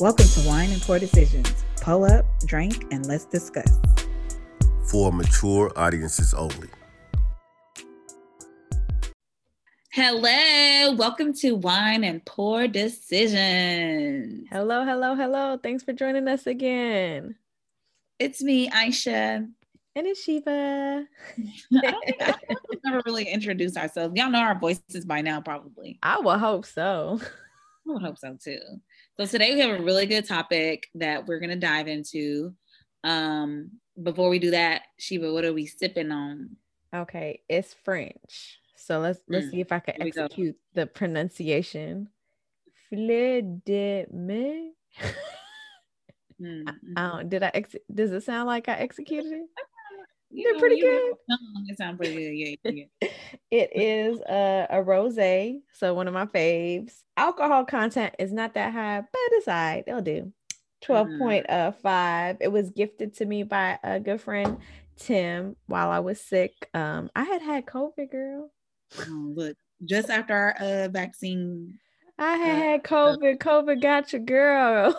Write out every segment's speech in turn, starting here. Welcome to Wine and Poor Decisions. Pull up, drink, and let's discuss. For mature audiences only. Hello, welcome to Wine and Poor Decisions. Hello, hello, hello. Thanks for joining us again. It's me, Aisha. And it's Sheba. I don't think we've never really introduced ourselves. Y'all know our voices by now, probably. I would hope so. I would hope so too. So today we have a really good topic that we're going to dive into. Before we do that, Sheba, what are we sipping on? Okay, it's French. So let's see if I can execute the pronunciation. Fleur de mille. Does it sound like I executed it? They're pretty good. It sounds pretty good. Yeah. It is a rosé, so one of my faves. Alcohol content is not that high, but it's all right. It'll do. 12.5. It was gifted to me by a good friend, Tim, while I was sick. I had COVID, girl. Oh, look, just after our vaccine. I had COVID. COVID got your girl.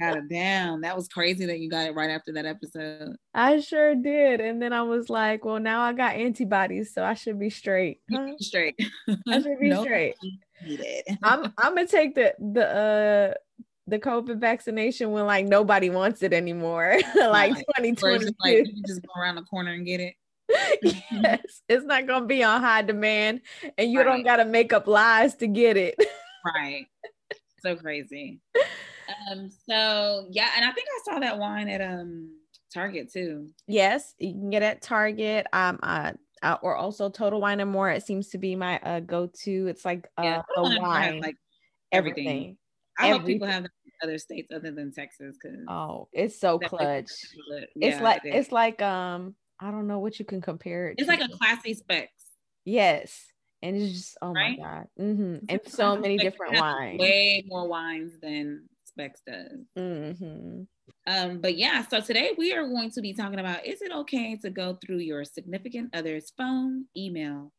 Got it down. That was crazy that you got it right after that episode. I sure did. And then I was like, well, now I got antibodies, so I should be straight. Huh? Straight. I should be straight. I'm gonna take the COVID vaccination when like nobody wants it anymore. Like 2020. Like, you just go around the corner and get it. Yes, it's not gonna be on high demand, and you don't gotta make up lies to get it. Right. So crazy. So yeah, and I think I saw that wine at Target too. Yes, you can get it at Target. Or also Total Wine and More. It seems to be my go-to. It's like a wine, like everything. I hope people have that in other states other than Texas. Cause it's so clutch. It's like I don't know what you can compare it to. It's like a classy Specs. Yes. And it's just, my God. Mm-hmm. And so many different wines. Way more wines than Specs does. Mm-hmm. But yeah, so today we are going to be talking about, is it okay to go through your significant other's phone, email,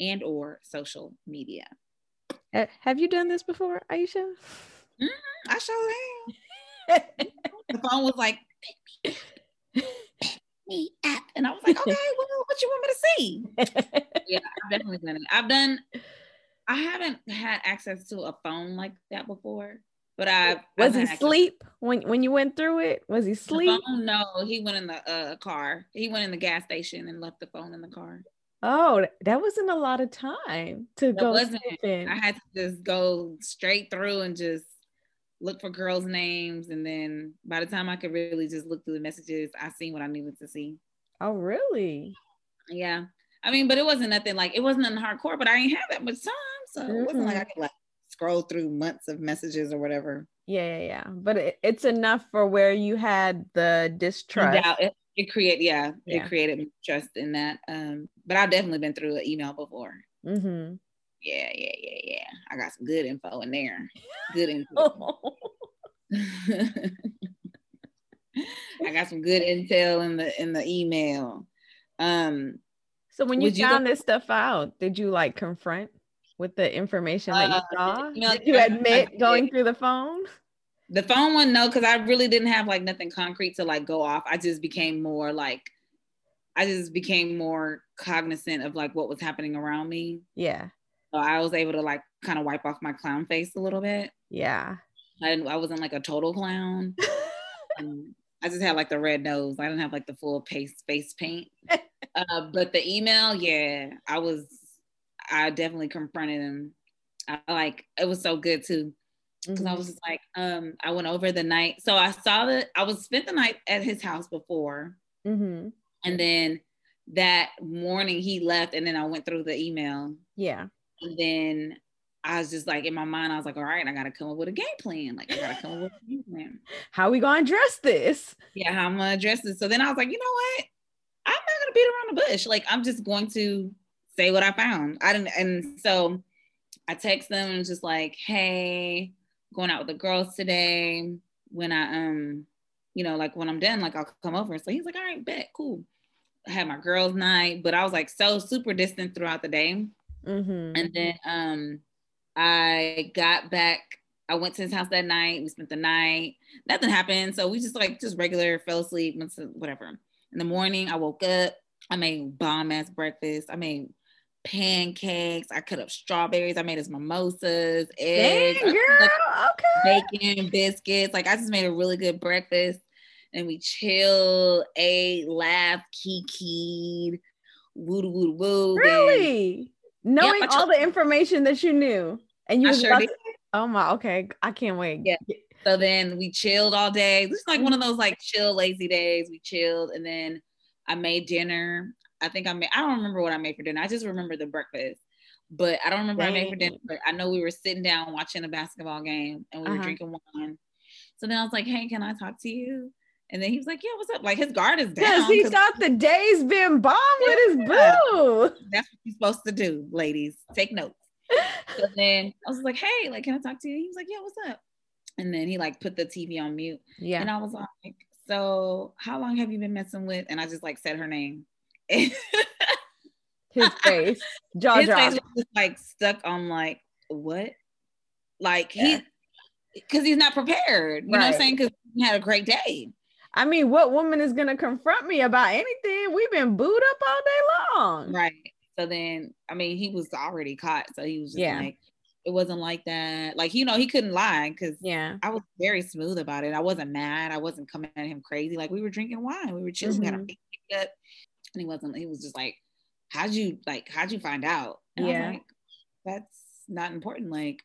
and or social media? Have you done this before, Aisha? Mm-hmm. I sure have. The phone was like, and I was like, okay, well, what you want me to see? Yeah, I've definitely done it. I haven't had access to a phone like that before, but was he asleep when you went through it? Was he asleep? No, he went in the car. He went in the gas station and left the phone in the car. Oh, that wasn't a lot of time to go. I had to just go straight through and just look for girls' names, and then by the time I could really just look through the messages, I seen what I needed to see. Oh, really? Yeah. I mean, but it wasn't nothing like, it wasn't nothing hardcore, but I ain't have that much time, so it wasn't like I could like scroll through months of messages or whatever. Yeah. But it's enough for where you had the distrust. It created trust in that. But I've definitely been through an email before. Mm-hmm. Yeah. I got some good info in there. Good info. I got some good intel in the email. So when you found this stuff out, did you like confront with the information that you saw? No, did you admit going through the phone? The phone one, no, because I really didn't have like nothing concrete to like go off. I just became more cognizant of like what was happening around me. Yeah. So I was able to like kind of wipe off my clown face a little bit. Yeah. I wasn't like a total clown. I just had like the red nose. I didn't have like the full face paint. But the email, yeah, I definitely confronted him. It was so good too. Because I was just like, I went over the night. So I spent the night at his house before. Mm-hmm. And then that morning he left, and then I went through the email. Yeah. And then I was just like, in my mind, I was like, all right, I got to come up with a game plan. How are we going to address this? Yeah, how I'm going to address this. So then I was like, you know what? I'm not going to beat around the bush. Like, I'm just going to say what I found. And so I text them and just like, hey, going out with the girls today. When I, when I'm done, like I'll come over. So he's like, all right, bet, cool. I had my girls' night, but I was like so super distant throughout the day. Mm-hmm. And then I got back I went to his house that night. We spent the night. Nothing happened. So we just like just regular fell asleep, went to whatever. In the morning, I woke up. I made bomb ass breakfast. I made pancakes. I cut up strawberries. I made us mimosas, eggs, dang, girl. Okay. Bacon, biscuits. Like I just made a really good breakfast. And we chilled, ate, laughed, kikied, woo. Really? Then, knowing all the information that you knew. And you was sure did. Oh my, okay. I can't wait. Yeah. So then we chilled all day. This is like one of those like chill, lazy days. We chilled. And then I made dinner. I don't remember what I made for dinner. I just remember the breakfast, but I don't remember what I made for dinner. But I know we were sitting down watching a basketball game and we were drinking wine. So then I was like, hey, can I talk to you? And then he was like, yeah, what's up? Like his guard is down. Because he thought the day's been bombed with his boo. That's what you're supposed to do, ladies. Take notes. So then I was like, hey, like, can I talk to you? He was like, yeah, what's up? And then he like put the TV on mute. Yeah. And I was like, so how long have you been messing with? And I just like said her name. His face. Jaw drop. His face was just like stuck on like, what? Like because he's not prepared. You know what I'm saying? Because he had a great day. I mean, what woman is going to confront me about anything? We've been booed up all day long. Right. So then, I mean, he was already caught. So he was just like, it wasn't like that. Like, you know, he couldn't lie because I was very smooth about it. I wasn't mad. I wasn't coming at him crazy. Like, we were drinking wine. We were chilling. We had our feet up. And he was just like, how'd you find out? And I was like, that's not important. Like,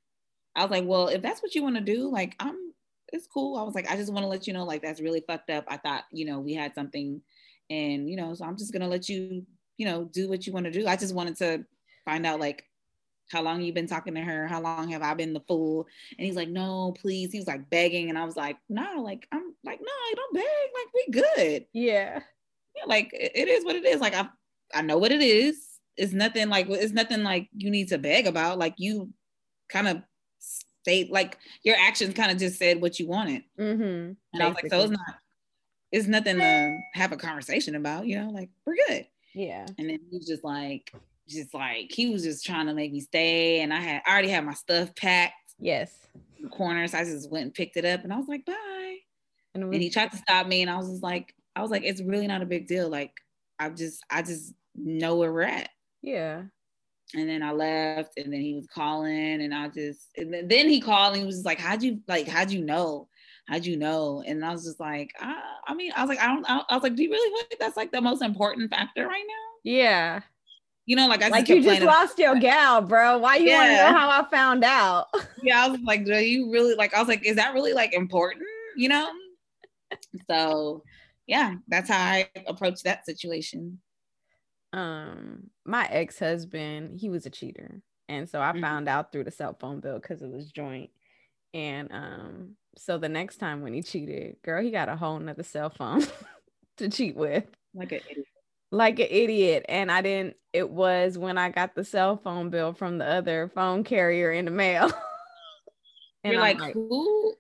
I was like, well, if that's what you want to do, like, it's cool. I was like, I just want to let you know, like, that's really fucked up. I thought, you know, we had something and, you know, so I'm just going to let you, you know, do what you want to do. I just wanted to find out, like, how long you've been talking to her? How long have I been the fool? And he's like, no, please. He was like begging. And I was like, no, like, I'm like, no, don't beg. Like, we good. Yeah. Like, it is what it is. Like, I know what it is. It's nothing like you need to beg about. Like, you kind of state, like, your actions kind of just said what you wanted. Mm-hmm. And basically. I was like, so it's nothing to have a conversation about, you know, like, we're good. Yeah. And then he was just like, he was just trying to make me stay. And I already had my stuff packed. Yes. In the corner. So I just went and picked it up and I was like, bye. And he tried to stop me. And I was just like, it's really not a big deal. Like, I just know where we're at. Yeah. And then I left and then he was calling and then he called and he was just like, how'd you know? And I was just like, do you really think that's like the most important factor right now? Yeah. You know, like I like just you just lost your gal, bro. Why you want to know how I found out? I was like, do you really like? I was like, is that really like important? You know. So, yeah, that's how I approached that situation. My ex-husband, he was a cheater, and so I found out through the cell phone bill because it was joint. And so the next time when he cheated, girl, he got a whole nother cell phone to cheat with. Like an idiot. And it was when I got the cell phone bill from the other phone carrier in the mail. And you're like, who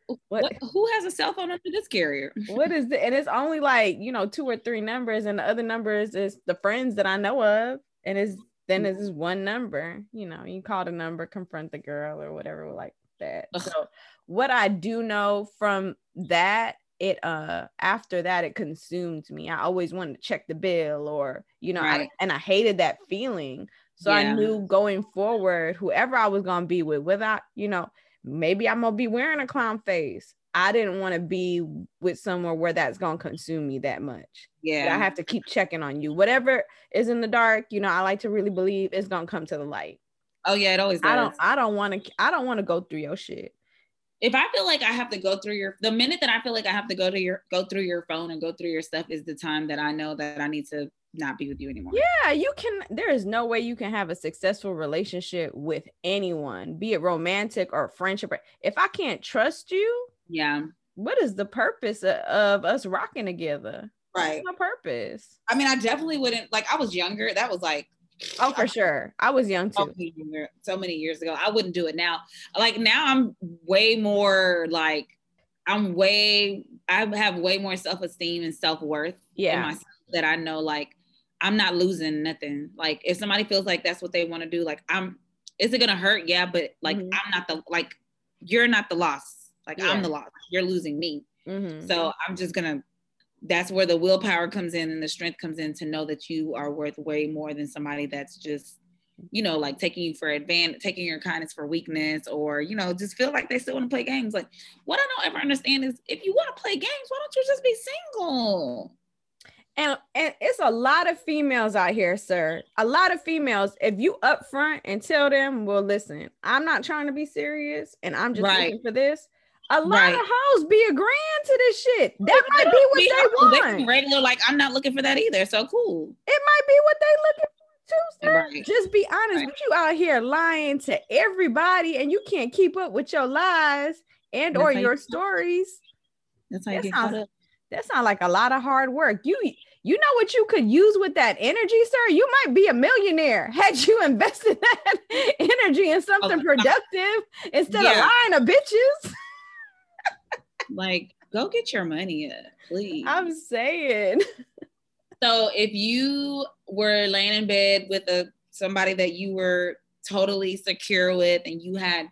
has a cell phone under this carrier? What is it? And it's only like, you know, 2 or 3 numbers. And the other numbers is the friends that I know of. And it's this one number, you know, you call the number, confront the girl or whatever like that. So what I do know from that, after that, it consumed me. I always wanted to check the bill or, you know, and I hated that feeling. So I knew going forward, whoever I was going to be with, without, you know, maybe I'm going to be wearing a clown face. I didn't want to be with someone where that's going to consume me that much. Yeah. But I have to keep checking on you. Whatever is in the dark, you know, I like to really believe it's going to come to the light. Oh yeah. It always does. I don't want to go through your shit. If I feel like I have to go through the minute that I feel like I have to go through your phone and go through your stuff is the time that I know that I need to not be with you anymore. Yeah, there is no way you can have a successful relationship with anyone, be it romantic or friendship. If I can't trust you, what is the purpose of us rocking together? Right. What's my purpose? I mean, I definitely wouldn't, like, I was younger. That was like, oh, for sure. I was young too. So many years ago. I wouldn't do it now. Like now I'm way more like, I have way more self-esteem and self-worth in myself that I know, like, I'm not losing nothing. Like if somebody feels like that's what they want to do, like is it going to hurt? Yeah. But like, I'm not the, like, you're not the loss. Like, yeah. I'm the loss. You're losing me. Mm-hmm. So I'm just going to, that's where the willpower comes in and the strength comes in to know that you are worth way more than somebody that's just, you know, like taking you for advantage, taking your kindness for weakness, or, you know, just feel like they still want to play games. Like, what I don't ever understand is if you want to play games, why don't you just be single? And it's a lot of females out here, sir. A lot of females, if you upfront and tell them, well, listen, I'm not trying to be serious and I'm just looking for this. A lot of hoes be agreeing to this shit. That might be what they want. Regular, like, I'm not looking for that either. So cool. It might be what they looking for. Just be honest, but you out here lying to everybody and you can't keep up with your lies and or your stories. That's how you get caught up. That sounds like a lot of hard work. You know what you could use with that energy, sir? You might be a millionaire had you invested that energy in something productive instead of lying to bitches. Like, go get your money up, please. I'm saying. So if you were laying in bed with somebody that you were totally secure with and you had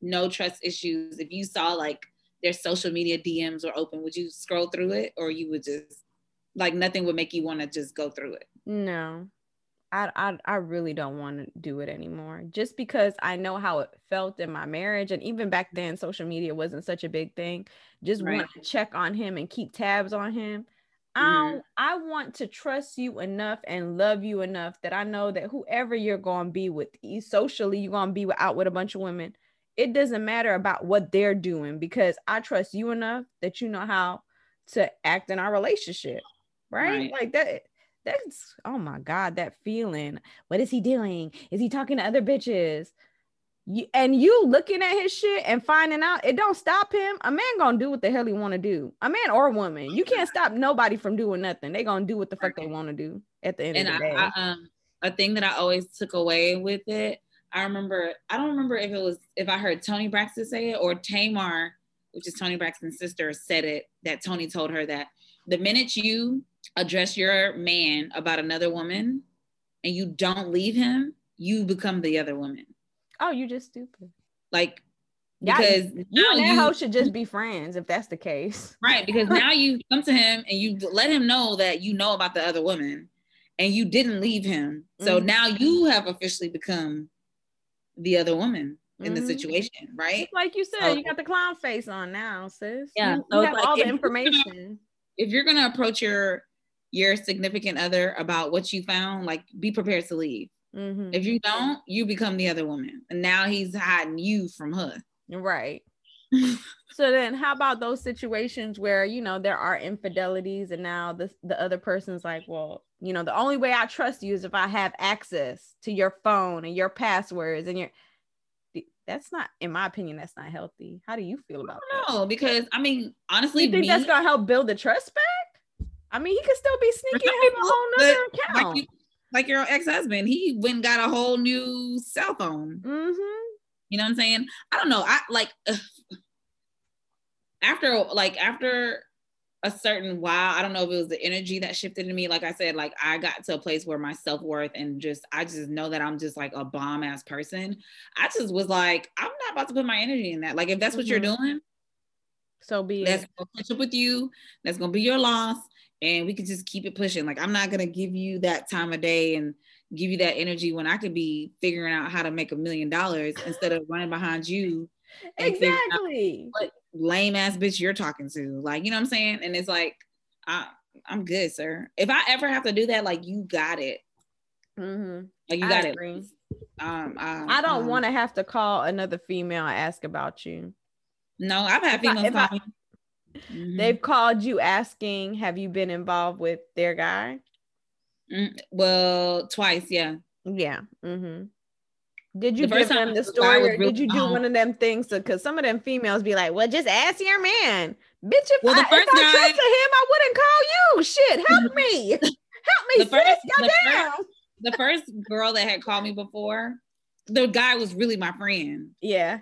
no trust issues, if you saw like their social media DMs were open, would you scroll through it, or you would just like nothing would make you want to just go through it? No, I really don't want to do it anymore, just because I know how it felt in my marriage. And even back then, social media wasn't such a big thing. Just want to check on him and keep tabs on him. I want to trust you enough and love you enough that I know that whoever you're going to be with, socially, you're going to be out with a bunch of women. It doesn't matter about what they're doing, because I trust you enough that you know how to act in our relationship. Right? Like that's, oh my God, that feeling. What is he doing? Is he talking to other bitches? You looking at his shit and finding out, it don't stop him. A man gonna do what the hell he want to do. A man or a woman. You can't stop nobody from doing nothing. They gonna do what the fuck they want to do at the end of the day. I a thing that I always took away with it, I don't remember if I heard Tony Braxton say it or Tamar, which is Tony Braxton's sister, said it, that Tony told her that the minute you address your man about another woman and you don't leave him, you become the other woman. Oh, you're just stupid. Like, because you and that hoe should just be friends if that's the case. Right, because now you come to him and you let him know that you know about the other woman and you didn't leave him. So now you have officially become the other woman in the situation, right? Just like you said, you got the clown face on now, sis. Yeah, you have like, all the information. If you're going to approach your significant other about what you found, like, be prepared to leave. Mm-hmm. If you don't, you become the other woman, and now he's hiding you from her, right? So then how about those situations where, you know, there are infidelities and now the other person's like, well, you know, the only way I trust you is if I have access to your phone and your passwords and your, that's not, in my opinion, that's not healthy. How do you feel about that? No, because I mean, honestly, you think that's gonna help build the trust back? I mean, he could still be sneaking in a whole nother account. Like your ex-husband, he went and got a whole new cell phone. Mm-hmm. You know what I'm saying? I don't know. I like after a certain while, I don't know if it was the energy that shifted in me. Like I said, like I got to a place where my self-worth and I just know that I'm just like a bomb ass person. I just was like, I'm not about to put my energy in that. Like if that's what you're doing, so be that's it. Gonna catch up with you. That's gonna be your loss. And we could just keep it pushing. Like, I'm not going to give you that time of day and give you that energy when I could be figuring out how to make $1 million instead of running behind you. Exactly. What lame ass bitch you're talking to. Like, you know what I'm saying? And it's like, I'm good, sir. If I ever have to do that, like, you got it. Mm-hmm. Like, you got it. I don't want to have to call another female and ask about you. No, I've had females call me. Mm-hmm. They've called you asking, have you been involved with their guy? Well, twice, yeah. Mm-hmm. Did you give them the story, or did you do one of them things? Because some of them females be like, well, just ask your man. Bitch, if I trusted him, I wouldn't call you. Shit, help me. The first girl that had called me before, the guy was really my friend. Yeah.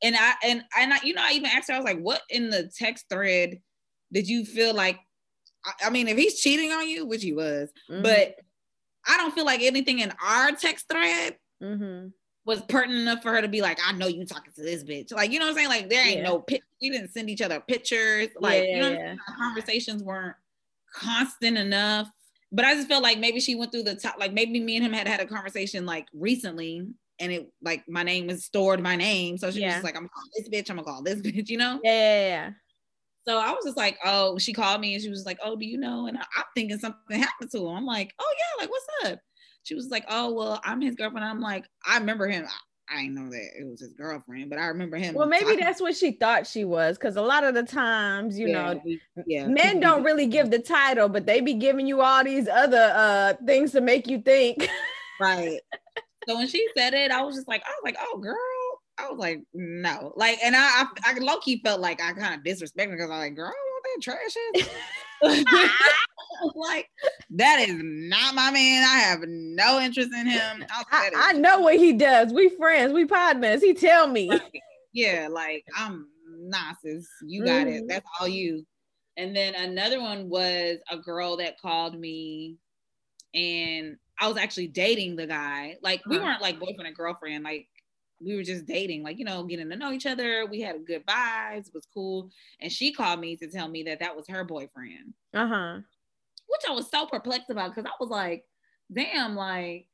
And I, you know, I even asked her, I was like, what in the text thread did you feel like, I mean, if he's cheating on you, which he was, but I don't feel like anything in our text thread was pertinent enough for her to be like, I know you talking to this bitch. Like, you know what I'm saying? Like, there ain't no pictures. We didn't send each other pictures. Like, you know what I'm saying? Our conversations weren't constant enough. But I just felt like maybe she went through the top, like maybe me and him had a conversation like recently, and it like my name was stored, my name. So she was just like, I'm gonna call this bitch, I'm gonna call this bitch, you know? Yeah. So I was just like, oh, she called me and she was like, oh, do you know? And I'm thinking something happened to him. I'm like, oh yeah, like what's up? She was like, oh, well, I'm his girlfriend. I'm like, I remember him. I didn't know that it was his girlfriend, but I remember him. Well, maybe that's what she thought she was, because a lot of the times, you know, men don't really give the title, but they be giving you all these other things to make you think. Right. So when she said it, I was like, oh, girl. I was like, no. Like, and I low-key felt like I kind of disrespected her because I was like, girl, I don't want that trash. Like, that is not my man. I have no interest in him. I know what he does. We friends. We podmans. He tell me. Like, yeah, like, I'm nah, sis. You got it. That's all you. And then another one was a girl that called me, and I was actually dating the guy. Like, we weren't like boyfriend and girlfriend. Like, we were just dating, like, you know, getting to know each other. We had good vibes. It was cool. And she called me to tell me that was her boyfriend. Uh-huh. Which I was so perplexed about, because I was like, damn, like,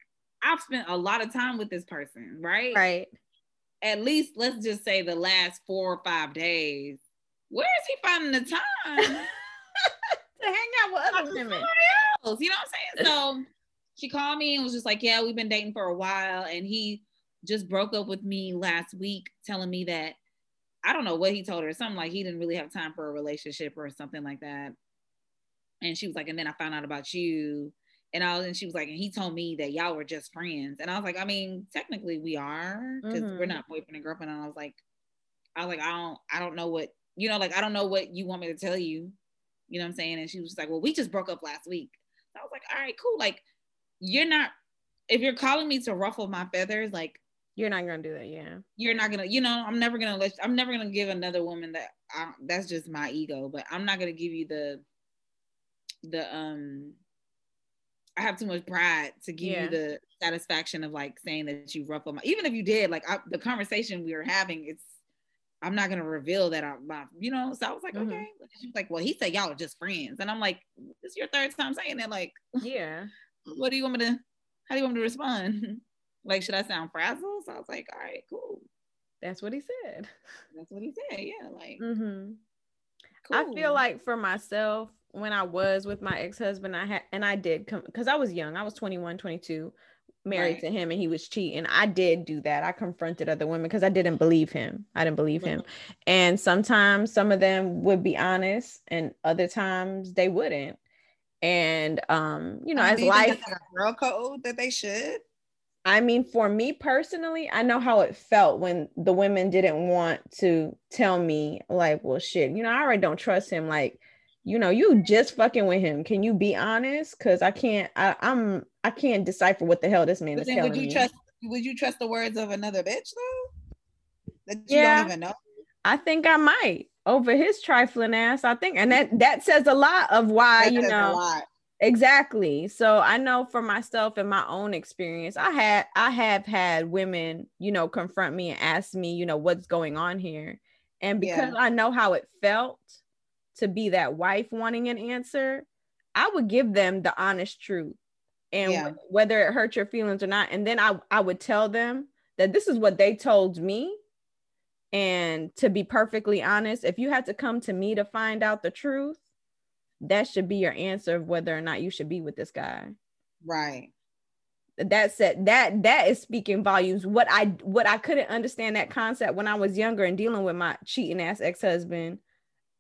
I've spent a lot of time with this person, right? Right. At least, let's just say the last 4 or 5 days. Where is he finding the time to hang out with other women? Else, you know what I'm saying? So she called me and was just like, yeah, we've been dating for a while. And he just broke up with me last week, telling me that, I don't know what he told her, something like he didn't really have time for a relationship or something like that. And she was like, and then I found out about you. And she was like, and he told me that y'all were just friends. And I was like, I mean, technically we are, because we're not boyfriend and girlfriend. And I was like, I don't know what, you know, like, I don't know what you want me to tell you. You know what I'm saying? And she was just like, well, we just broke up last week. So I was like, all right, cool. Like, you're not, if you're calling me to ruffle my feathers, like, you're not gonna do that, yeah. You're not gonna, you know, I'm never gonna give another woman that. That's just my ego, but I'm not gonna give you the. I have too much pride to give you the satisfaction of like saying that you ruffle my. Even if you did, like the conversation we were having, I'm not gonna reveal that you know. So I was like, okay. She was like, well, he said y'all are just friends, and I'm like, this is your third time saying that, like, yeah. What do you want me to? How do you want me to respond? Like, should I sound frazzled? So I was like, all right, cool. That's what he said. Yeah, like, cool. I feel like for myself, when I was with my ex-husband, because I was young. I was 21, 22, married to him, and he was cheating. I did do that. I confronted other women because I didn't believe him. And sometimes some of them would be honest, and other times they wouldn't. And, you know, as life. That's like a girl code that they should. I mean, for me personally, I know how it felt when the women didn't want to tell me, like, well, shit, you know, I already don't trust him. Like, you know, you just fucking with him. Can you be honest? Because I can't decipher what the hell this man is telling me. Would you trust the words of another bitch though? That you don't even know? I think I might, over his trifling ass. I think, and that says a lot of why, you know. Exactly. So I know for myself and my own experience, I have had women, you know, confront me and ask me, you know, what's going on here. And because I know how it felt to be that wife wanting an answer, I would give them the honest truth, and whether it hurt your feelings or not. And then I would tell them that this is what they told me. And to be perfectly honest, if you had to come to me to find out the truth, that should be your answer of whether or not you should be with this guy. Right. That said, that is speaking volumes. What I couldn't understand that concept when I was younger and dealing with my cheating ass ex-husband.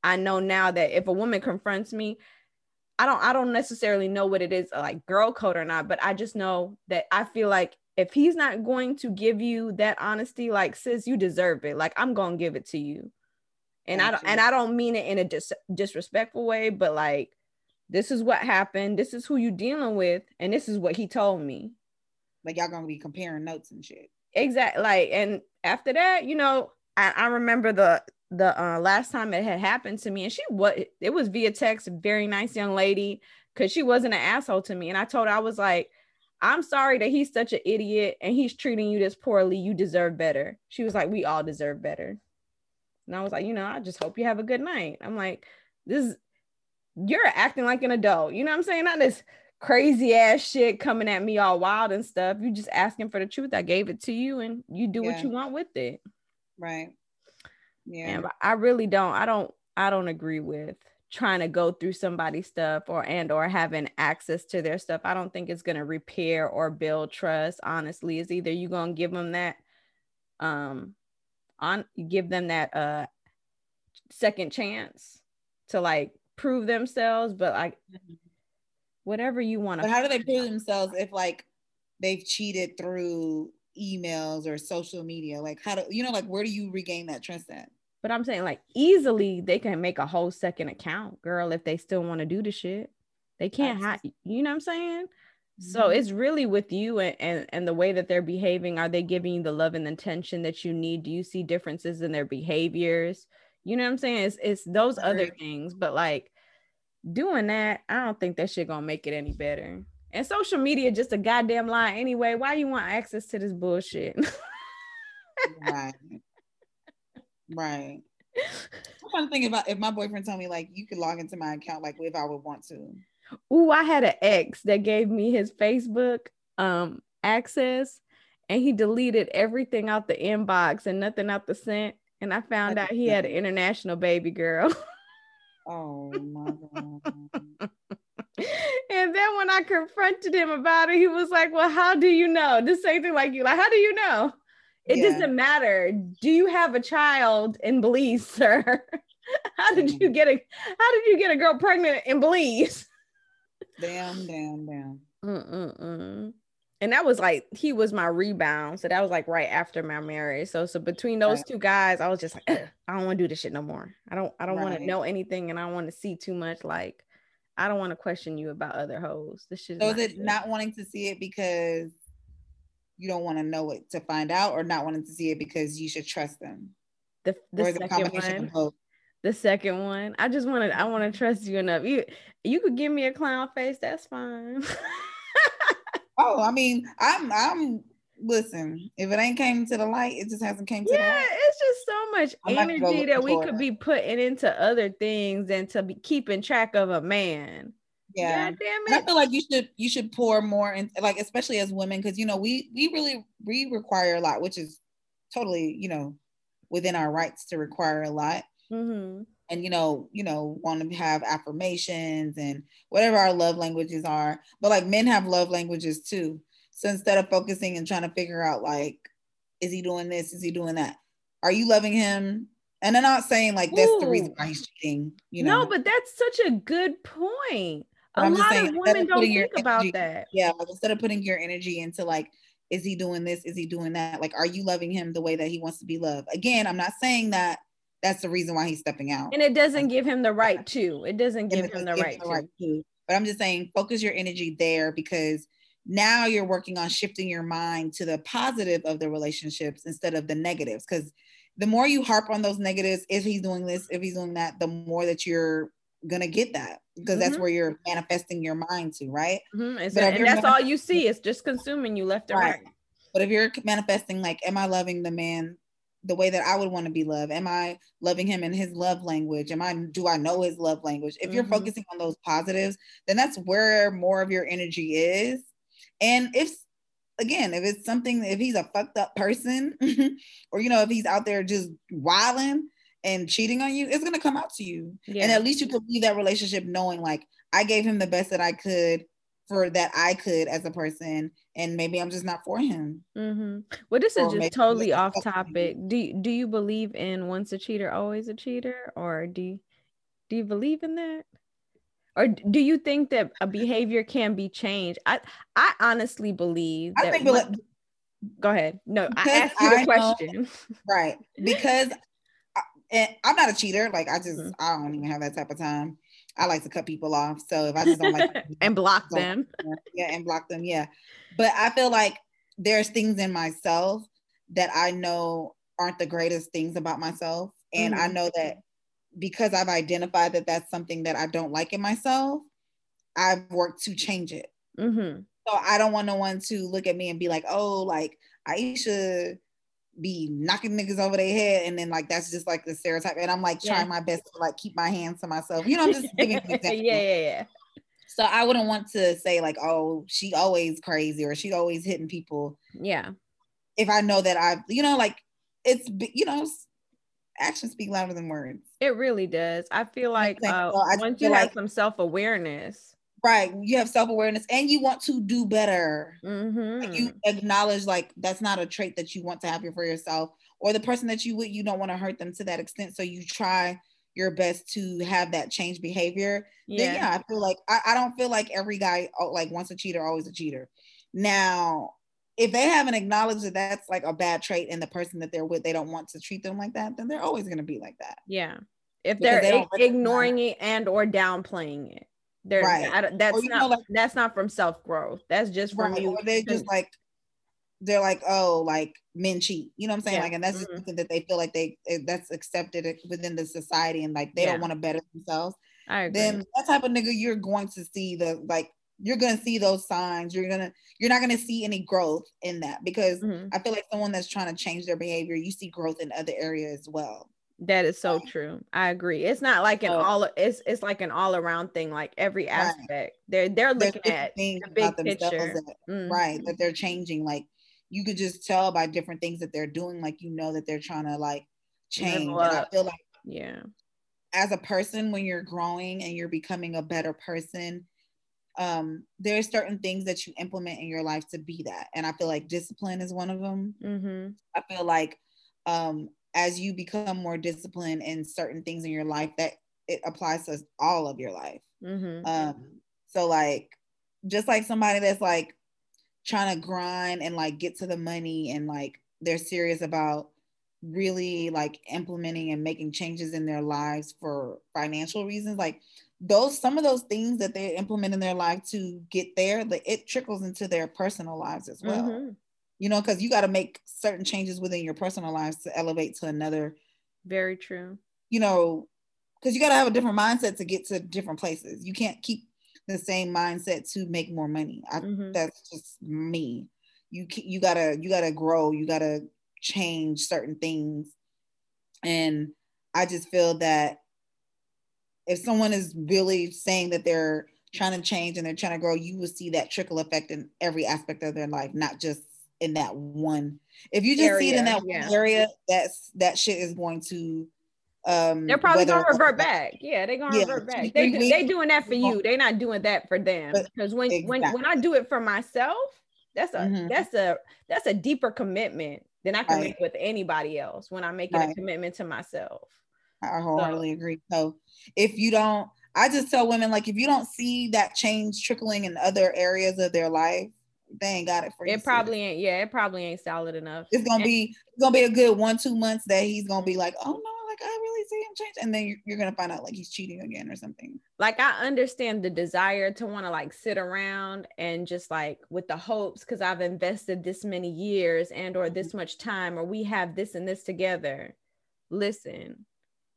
I know now that if a woman confronts me, I don't necessarily know what it is, like girl code or not, but I just know that I feel like if he's not going to give you that honesty, like, sis, you deserve it. Like, I'm going to give it to you. And I don't mean it in a disrespectful way, but like, this is what happened. This is who you dealing with. And this is what he told me. Like, y'all gonna be comparing notes and shit. Exactly. Like, and after that, you know, I remember the last time it had happened to me, and it was via text, very nice young lady. Cause she wasn't an asshole to me. And I told her, I was like, I'm sorry that he's such an idiot and he's treating you this poorly. You deserve better. She was like, we all deserve better. And I was like, you know, I just hope you have a good night. I'm like, you're acting like an adult. You know what I'm saying? Not this crazy ass shit coming at me all wild and stuff. You just asking for the truth. I gave it to you and you do what you want with it. Right. Yeah. And I really don't agree with trying to go through somebody's stuff or having access to their stuff. I don't think it's going to repair or build trust. Honestly, it's either you're going to give them that, second chance to like prove themselves, but like whatever you want to. But how do they prove themselves if like they've cheated through emails or social media? Like how do you know? Like where do you regain that trust at? But I'm saying like easily they can make a whole second account, girl, if they still want to do the shit. They can't hide. You know what I'm saying? Mm-hmm. So it's really with you and the way that they're behaving. Are they giving you the love and attention that you need? Do you see differences in their behaviors? You know what I'm saying? It's those other things. But like doing that, I don't think that shit gonna make it any better. And social media just a goddamn lie anyway. Why you want access to this bullshit? Right. Right. I'm trying to think about if my boyfriend told me like you could log into my account, like if I would want to. Ooh, I had an ex that gave me his Facebook access, and he deleted everything out the inbox and nothing out the sent. And I found out he had an international baby girl. Oh my God. And then when I confronted him about it, he was like, "Well, how do you know?" The same thing like you, like, how do you know? It doesn't matter. Do you have a child in Belize, sir? How did you get a girl pregnant in Belize? Damn. And that was like he was my rebound, so that was like right after my marriage. So between those two guys, I was just like, I don't want to do this shit no more. I don't want to know anything, and I want to see too much. Like, I don't want to question you about other hoes. This shit. So is it not wanting to see it because you don't want to know it to find out, or not wanting to see it because you should trust them? The second one, I want to trust you enough. You could give me a clown face, that's fine. Oh, I mean, I'm listen, if it ain't came to the light, it just hasn't came to the light. Yeah, it's just so much energy that we could be putting into other things than to be keeping track of a man. Yeah, God damn it. I feel like you should pour more in, like, especially as women, because you know we require a lot, which is totally, you know, within our rights to require a lot. Mm-hmm. And you know want to have affirmations and whatever our love languages are, but like men have love languages too. So instead of focusing and trying to figure out like, is he doing this, is he doing that, are you loving him? And I'm not saying like that's the reason why he's cheating, you know. No, but that's such a good point. But a lot of women don't think about that. Yeah, like instead of putting your energy into like, is he doing this? Is he doing that? Like, are you loving him the way that he wants to be loved? Again, I'm not saying that that's the reason why he's stepping out. And it doesn't give him the right to. It doesn't give him the right to. But I'm just saying, focus your energy there, because now you're working on shifting your mind to the positive of the relationships instead of the negatives. Because the more you harp on those negatives, if he's doing this, if he's doing that, the more that you're gonna get that, because that's where you're manifesting your mind to, right? Mm-hmm. And that's all you see. It's just consuming you left and right. But if you're manifesting like, am I loving the man the way that I would want to be loved? Am I loving him in his love language? Do I know his love language? If you're focusing on those positives, then that's where more of your energy is. And if it's something, if he's a fucked up person, or you know, if he's out there just wilding and cheating on you, it's going to come out to you. Yeah. And at least you could leave that relationship knowing like, I gave him the best that I could for that I could as a person, and maybe I'm just not for him. Mm-hmm. Well, this is just totally off topic. Do you believe in once a cheater, always a cheater? Or do you believe in that? Or do you think that a behavior can be changed? I honestly believe that. Go ahead. No, I asked you the question. Right. Because I'm not a cheater. Like, I don't even have that type of time. I like to cut people off. So if I just don't like them, and block them. Yeah, and block them. Yeah. But I feel like there's things in myself that I know aren't the greatest things about myself. And I know that because I've identified that that's something that I don't like in myself, I've worked to change it. Mm-hmm. So I don't want no one to look at me and be like, oh, like Aisha be knocking niggas over their head, and then like that's just like the stereotype. And I'm like trying my best to like keep my hands to myself. You know, I'm just thinking an example. Yeah. So I wouldn't want to say like, oh, she always crazy or she always hitting people. Yeah. If I know that I, you know, like it's, you know, actions speak louder than words. It really does. I feel like once you have some self-awareness. Right. You have self-awareness and you want to do better. Mm-hmm. Like you acknowledge like that's not a trait that you want to have for yourself, or the person that you with, you don't want to hurt them to that extent. So you try your best to have that change behavior. Yeah. Then I feel like I don't feel like every guy like once a cheater, always a cheater. Now, if they haven't acknowledged that that's like a bad trait and the person that they're with, they don't want to treat them like that, then they're always going to be like that. Yeah. If they're ignoring it and or downplaying it. That's not from self-growth. That's just from you. Or they're just like, they're like, oh, like men cheat. You know what I'm saying? Yeah. Like, and that's just something that they feel like that's accepted within the society, and like they don't want to better themselves. I agree. Then that type of nigga, you're going to see you're going to see those signs. You're not going to see any growth in that, because I feel like someone that's trying to change their behavior, you see growth in other areas as well. That is so true. I agree. It's not like it's like an all around thing, like every aspect. They're looking at the big picture. That they're changing. Like you could just tell by different things that they're doing, like you know that they're trying to like change. And I feel like as a person, when you're growing and you're becoming a better person, there are certain things that you implement in your life to be that. And I feel like discipline is one of them. Mm-hmm. I feel like as you become more disciplined in certain things in your life, that it applies to all of your life. Mm-hmm. So like, just like somebody that's like trying to grind and like get to the money, and like they're serious about really like implementing and making changes in their lives for financial reasons. Like some of those things that they implement in their life to get there, it trickles into their personal lives as well. Mm-hmm. You know, because you got to make certain changes within your personal lives to elevate to another. Very true. You know, because you got to have a different mindset to get to different places. You can't keep the same mindset to make more money. That's just me. You gotta grow. You gotta change certain things, and I just feel that if someone is really saying that they're trying to change and they're trying to grow, you will see that trickle effect in every aspect of their life, not just in that one. If you just see it in that one area, that shit is going to they're probably gonna revert back. Yeah, they're gonna revert back. They're doing that for you. They're not doing that for them. Because when I do it for myself, that's a deeper commitment than I can make with anybody else when I'm making a commitment to myself. I wholeheartedly agree. So if you don't, I just tell women, like, if you don't see that change trickling in other areas of their life, they ain't got it for you. It probably ain't solid enough. It's gonna be a good 1-2 months that he's gonna be like, oh no, like I really see him change, and then you're gonna find out like he's cheating again or something. Like, I understand the desire to want to like sit around and just like with the hopes, because I've invested this many years and or this much time, or we have this and this together. Listen,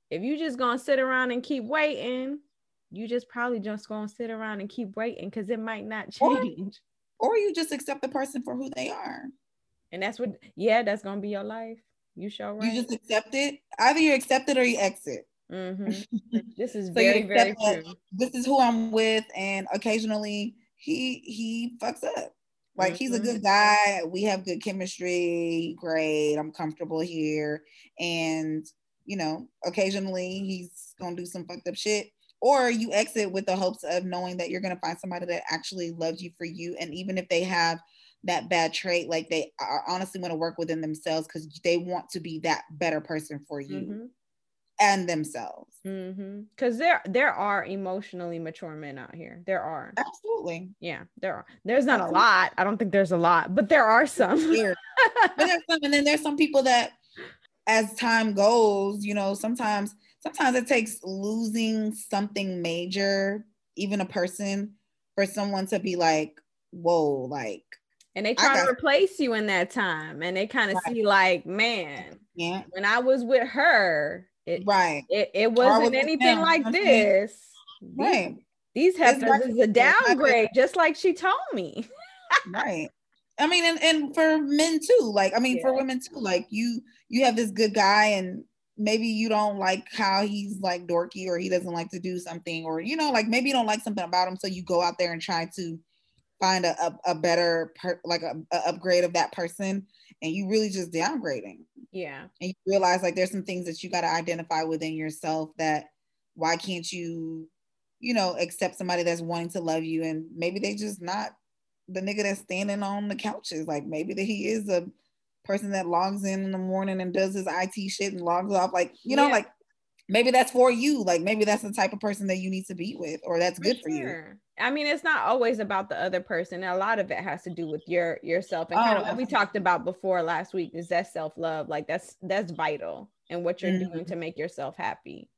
if you just gonna sit around and keep waiting, you just probably just gonna sit around and keep waiting, because it might not change. Or you just accept the person for who they are. And that's what, that's going to be your life. You sure right. You just accept it. Either you accept it or you exit. Mm-hmm. This is very, very true. This is who I'm with. And occasionally he fucks up. Like, he's a good guy. We have good chemistry. Great. I'm comfortable here. And, you know, occasionally he's going to do some fucked up shit. Or you exit with the hopes of knowing that you're going to find somebody that actually loves you for you. And even if they have that bad trait, like they are honestly want to work within themselves, because they want to be that better person for you and themselves. Because there are emotionally mature men out here. There are. Absolutely. Yeah, there are. There's not a lot. I don't think there's a lot, but there are some. There's some. And then there's some people that as time goes, you know, sometimes it takes losing something major, even a person, for someone to be like, whoa, like. And they try to replace you in that time. And they kind of see like, man, when I was with her, it wasn't anything like this. These heifers is a downgrade, just like she told me. Right. I mean, and for men too, like, I mean, yeah. for women too, like you have this good guy and maybe you don't like how he's like dorky, or he doesn't like to do something, or, you know, like maybe you don't like something about him. So you go out there and try to find a better, like a upgrade of that person. And you really just downgrading. Yeah. And you realize like there's some things that you got to identify within yourself that why can't you, you know, accept somebody that's wanting to love you. And maybe they just not the nigga that's standing on the couches. Like maybe that he is a person that logs in the morning and does his IT shit and logs off. Like, you know, yeah. like maybe that's for you. Like maybe that's the type of person that you need to be with, or that's good for you. I mean, it's not always about the other person. A lot of it has to do with yourself. And kind of what we talked about before last week is that self-love. Like that's vital in what you're mm-hmm. doing to make yourself happy.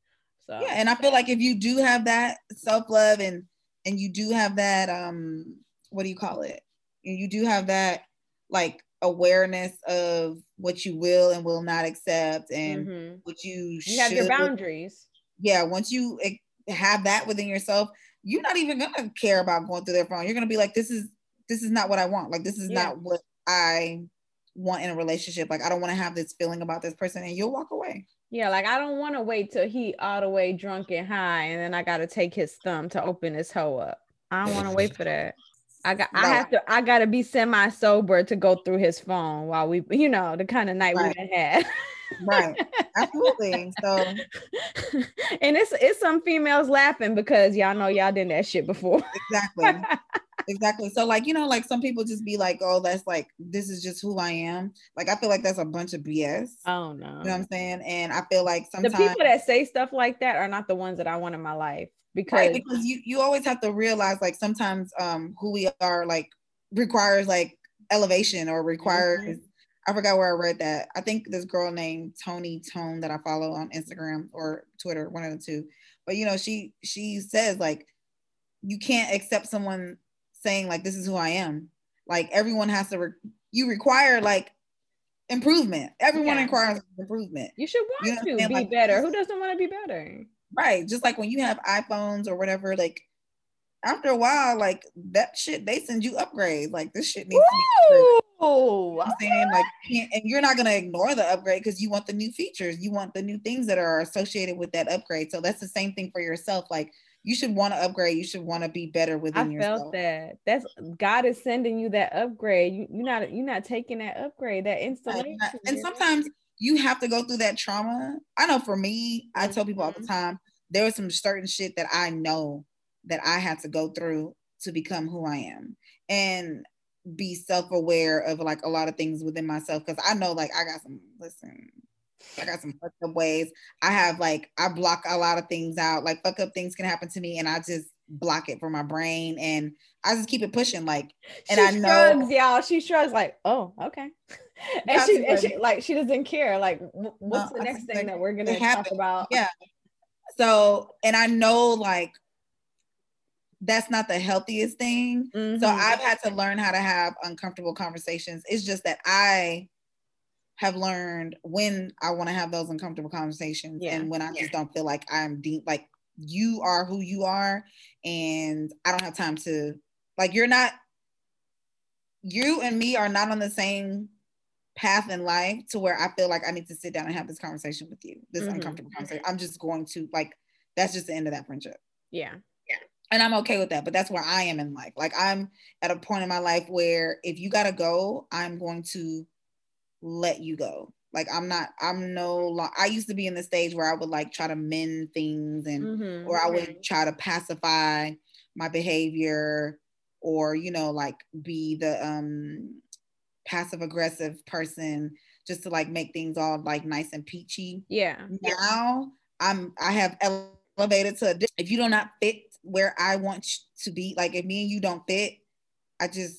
So yeah, and I feel like if you do have that self-love and you do have that what do you call it? And you do have that like awareness of what you will and will not accept and mm-hmm. what you have your boundaries. Yeah, once you have that within yourself, you're not even gonna care about going through their phone. You're gonna be like, this is not what I want. Like, this is yeah. not what I want in a relationship. Like, I don't want to have this feeling about this person, and you'll walk away. Yeah, like I don't want to wait till he all the way drunk and high, and then I gotta take his thumb to open his hoe up. I don't want to wait for that. I gotta be semi sober to go through his phone while we, you know, the kind of night right. we had. Right, absolutely. So, and it's some females laughing because y'all know y'all did that shit before. Exactly. So like, you know, like some people just be like, oh, that's like, this is just who I am. Like, I feel like that's a bunch of BS. Oh no, you know what I'm saying? And I feel like sometimes the people that say stuff like that are not the ones that I want in my life. Because you always have to realize like sometimes who we are like requires like elevation or requires mm-hmm. I forgot where I read that. I think this girl named Tony Tone that I follow on Instagram or Twitter, one of the two. But you know, she says like you can't accept someone saying like this is who I am. Like everyone has to require like improvement. Everyone yeah. requires improvement. You should want to be like, better. Who doesn't want to be better? Right, just like when you have iPhones or whatever, like after a while, like that shit, they send you upgrades. Like this shit needs to be. Oh, I'm saying like, and you're not gonna ignore the upgrade because you want the new features, you want the new things that are associated with that upgrade. So that's the same thing for yourself. Like you should want to upgrade, you should want to be better within yourself. I felt that. That's God is sending you that upgrade. You're not taking that upgrade, that installation. And sometimes. You have to go through that trauma. I know for me, I tell people all the time, there was some certain shit that I know that I had to go through to become who I am and be self-aware of like a lot of things within myself. Cause I know like I got some fucked up ways. I block a lot of things out. Like fuck up things can happen to me and I just block it for my brain and I just keep it pushing. Like, and I know shrugs, y'all. She shrugs like, oh, okay. And she like she doesn't care. Like, what's the next thing that we're gonna talk about? Yeah. So, and I know like that's not the healthiest thing. Mm-hmm. So I've had to learn how to have uncomfortable conversations. It's just that I have learned when I want to have those uncomfortable conversations yeah. and when I just don't feel like I'm deep. Like you are who you are, and I don't have time to like. You and me are not on the same path in life to where I feel like I need to sit down and have this conversation with you, this mm-hmm. uncomfortable conversation. I'm just going to like, that's just the end of that friendship. Yeah. And I'm okay with that, but that's where I am in life. Like I'm at a point in my life where if you got to go, I'm going to let you go. Like I used to be in the stage where I would like try to mend things and, mm-hmm. or I would try to pacify my behavior or, you know, like be the, passive aggressive person just to like make things all like nice and peachy. Yeah. Now I have elevated to if you do not fit where I want you to be, like if me and you don't fit, I just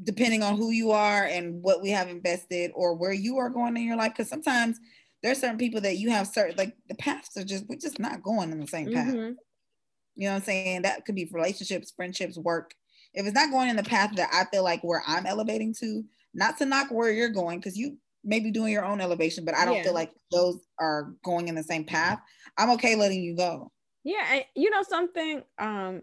depending on who you are and what we have invested or where you are going in your life, because sometimes there's certain people that you have certain like the paths are just we're just not going in the same path. Mm-hmm. You know what I'm saying? That could be relationships, friendships, work. If it's not going in the path that I feel like where I'm elevating to. Not to knock where you're going, because you may be doing your own elevation, but I don't feel like those are going in the same path. I'm okay letting you go. Yeah, and you know something,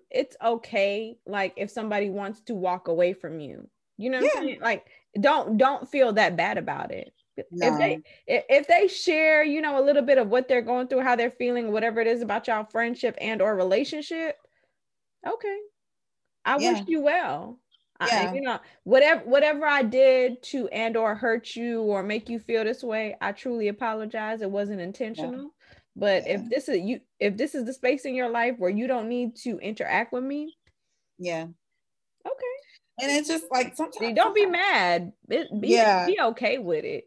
it's okay, like if somebody wants to walk away from you, You know what I'm saying? Like, don't feel that bad about it. No. If they share, you know, a little bit of what they're going through, how they're feeling, whatever it is about y'all friendship and or relationship, okay, I wish you well. You know, whatever I did to and or hurt you or make you feel this way, I truly apologize. It wasn't intentional. But if this is the space in your life where you don't need to interact with me, okay. And it's just like sometimes don't be mad. Be okay with it.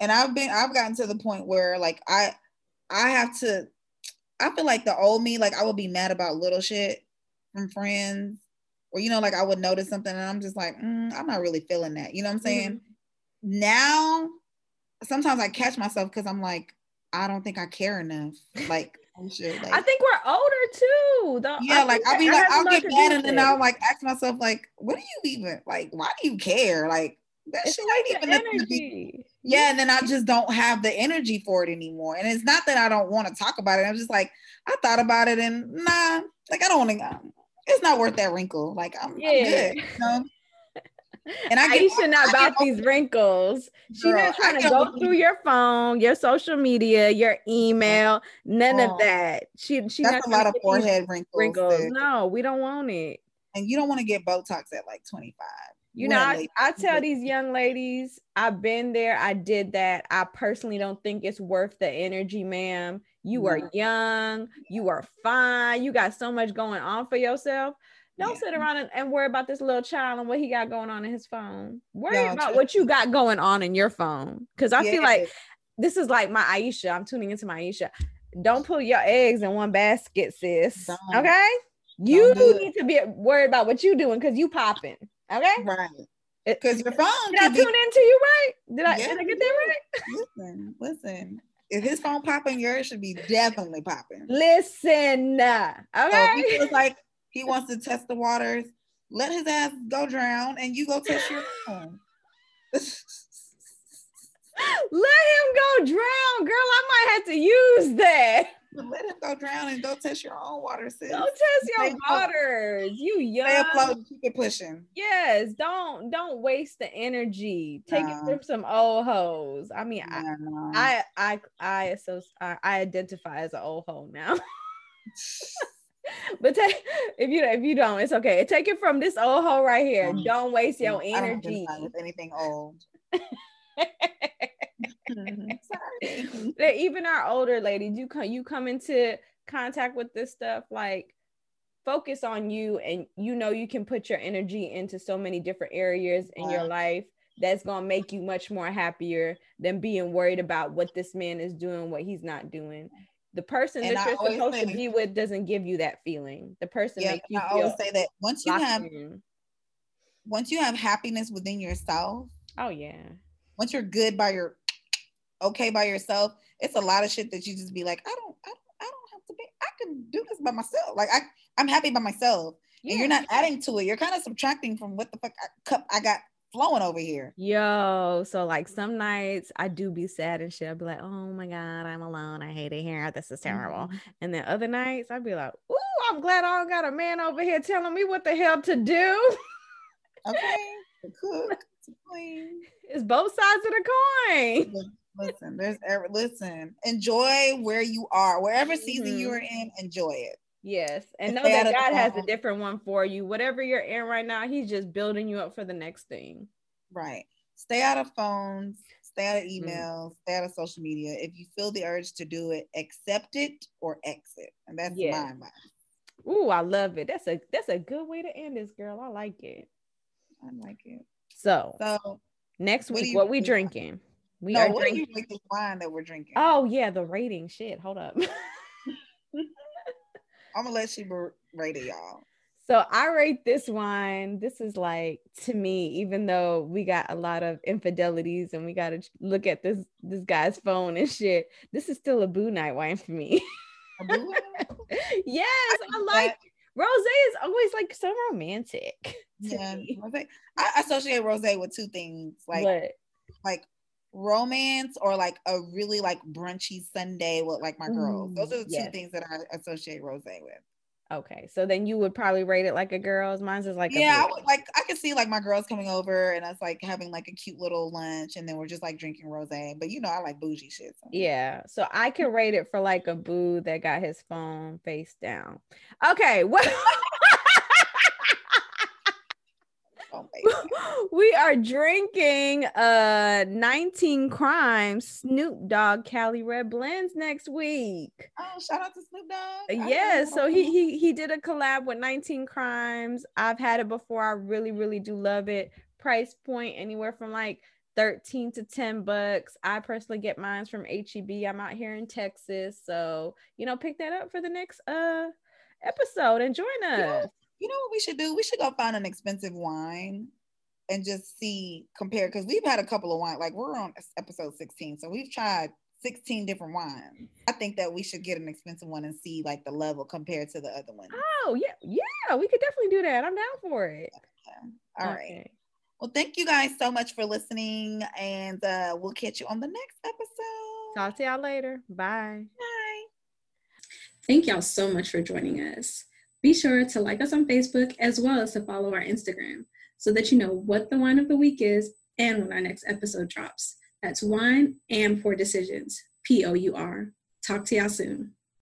And I've gotten to the point where, like, I feel like the old me, like, I would be mad about little shit from friends, or, you know, like, I would notice something and I'm just like, I'm not really feeling that. You know what I'm saying? Mm-hmm. Now, sometimes I catch myself because I'm like, I don't think I care enough. Like, shit, like, I think we're older too. I'll get mad and then I'll like ask myself, like, what do you even, like, why do you care? Like, that shit ain't even energy. Yeah, and then I just don't have the energy for it anymore. And it's not that I don't want to talk about it. I'm just like, I thought about it and nah, like, I don't want to. It's not worth that wrinkle. Like, I'm good. You know? And Aisha not about these wrinkles. She's not trying to go through your phone, your social media, your email, none of that. She that's a lot of forehead wrinkles. No, we don't want it. And you don't want to get Botox at like 25. You know, I tell these young ladies, I've been there, I did that. I personally don't think it's worth the energy, ma'am. You are young, you are fine, you got so much going on for yourself. Don't sit around and worry about this little child and what he got going on in his phone. Worry about what you got going on in your phone. Because I feel like this is like my Aisha. I'm tuning into my Aisha. Don't put your eggs in one basket, sis. Okay? You need to be worried about what you doing because you popping. Okay. Right. Because your phone. Did I tune into you right? Did I get that right? Listen. If his phone popping, yours should be definitely popping. Listen. Okay. So he feels like he wants to test the waters. Let his ass go drown, and you go test your phone. Let him go drown, girl. I might have to use that. Let him go drown and go test your own water, sis. Go test your waters. You young. Stay afloat, keep it pushing. Yes, don't waste the energy. Take it from some old hoes. I mean, I identify as an old hoe now. But if you don't, it's okay. Take it from this old hoe right here. Don't waste your energy. I don't identify with anything old. Even our older ladies, you come into contact with this stuff, like, focus on you, and you know you can put your energy into so many different areas in your life that's gonna make you much more happier than being worried about what this man is doing, what he's not doing. The person that you're supposed to be with doesn't give you that feeling. The person makes you feel. I always say that once you have happiness within yourself. Oh yeah. Once you're good by your okay by yourself, it's a lot of shit that you just be like, I don't have to be, I can do this by myself. Like, I'm happy by myself. Yeah. And you're not adding to it. You're kind of subtracting from what the fuck cup I got flowing over here. Yo, so like some nights I do be sad and shit. I'll be like, oh my God, I'm alone. I hate it here. This is terrible. And then other nights I'd be like, ooh, I'm glad I don't got a man over here telling me what the hell to do. Okay. Cook. It's both sides of the coin. Listen, enjoy where you are, wherever season you are in, enjoy it. Yes, and know that God has a different one for you. Whatever you're in right now, he's just building you up for the next thing. Right. Stay out of phones, stay out of emails, stay out of social media. If you feel the urge to do it, accept it or exit. And that's my advice. Ooh, I love it. That's a good way to end this, girl. I like it. So next week, what we drinking? What do you drink this wine that we're drinking? Oh yeah, the rating shit. Hold up. I'm gonna let you rate it, y'all. So I rate this wine. This is like, to me, even though we got a lot of infidelities and we got to look at this guy's phone and shit, this is still a boo night wine for me. A boo night? Yes, I like rosé is always like so romantic. Yeah, rosé. I associate rosé with two things, like what? Like romance or like a really like brunchy Sunday with like my girls. Those are the two things that I associate rosé with. Okay, so then you would probably rate it like a girl's. Mine's is like, yeah, I could see like my girls coming over and us like having like a cute little lunch, and then we're just like drinking rosé. But you know, I like bougie shit. So. Yeah, so I could rate it for like a boo that got his phone face down. Okay, what? Oh my God. We are drinking 19 Crimes Snoop Dogg Cali Red blends next week. Oh, shout out to Snoop Dogg. Yeah, so he did a collab with 19 Crimes. I've had it before. I really, really do love it. Price point anywhere from like $13 to $10. I personally get mine from HEB. I'm out here in Texas. So, you know, pick that up for the next episode and join us. Yeah. You know what we should do? We should go find an expensive wine and just see, compare, because we've had a couple of wine. Like, we're on episode 16, so we've tried 16 different wines. I think that we should get an expensive one and see like the level compared to the other one. Oh, yeah. Yeah, we could definitely do that. I'm down for it. Okay. All right. Well, thank you guys so much for listening, and we'll catch you on the next episode. Talk to y'all later. Bye. Bye. Thank y'all so much for joining us. Be sure to like us on Facebook as well as to follow our Instagram so that you know what the wine of the week is and when our next episode drops. That's Wine and Poor Decisions, P-O-U-R. Talk to y'all soon.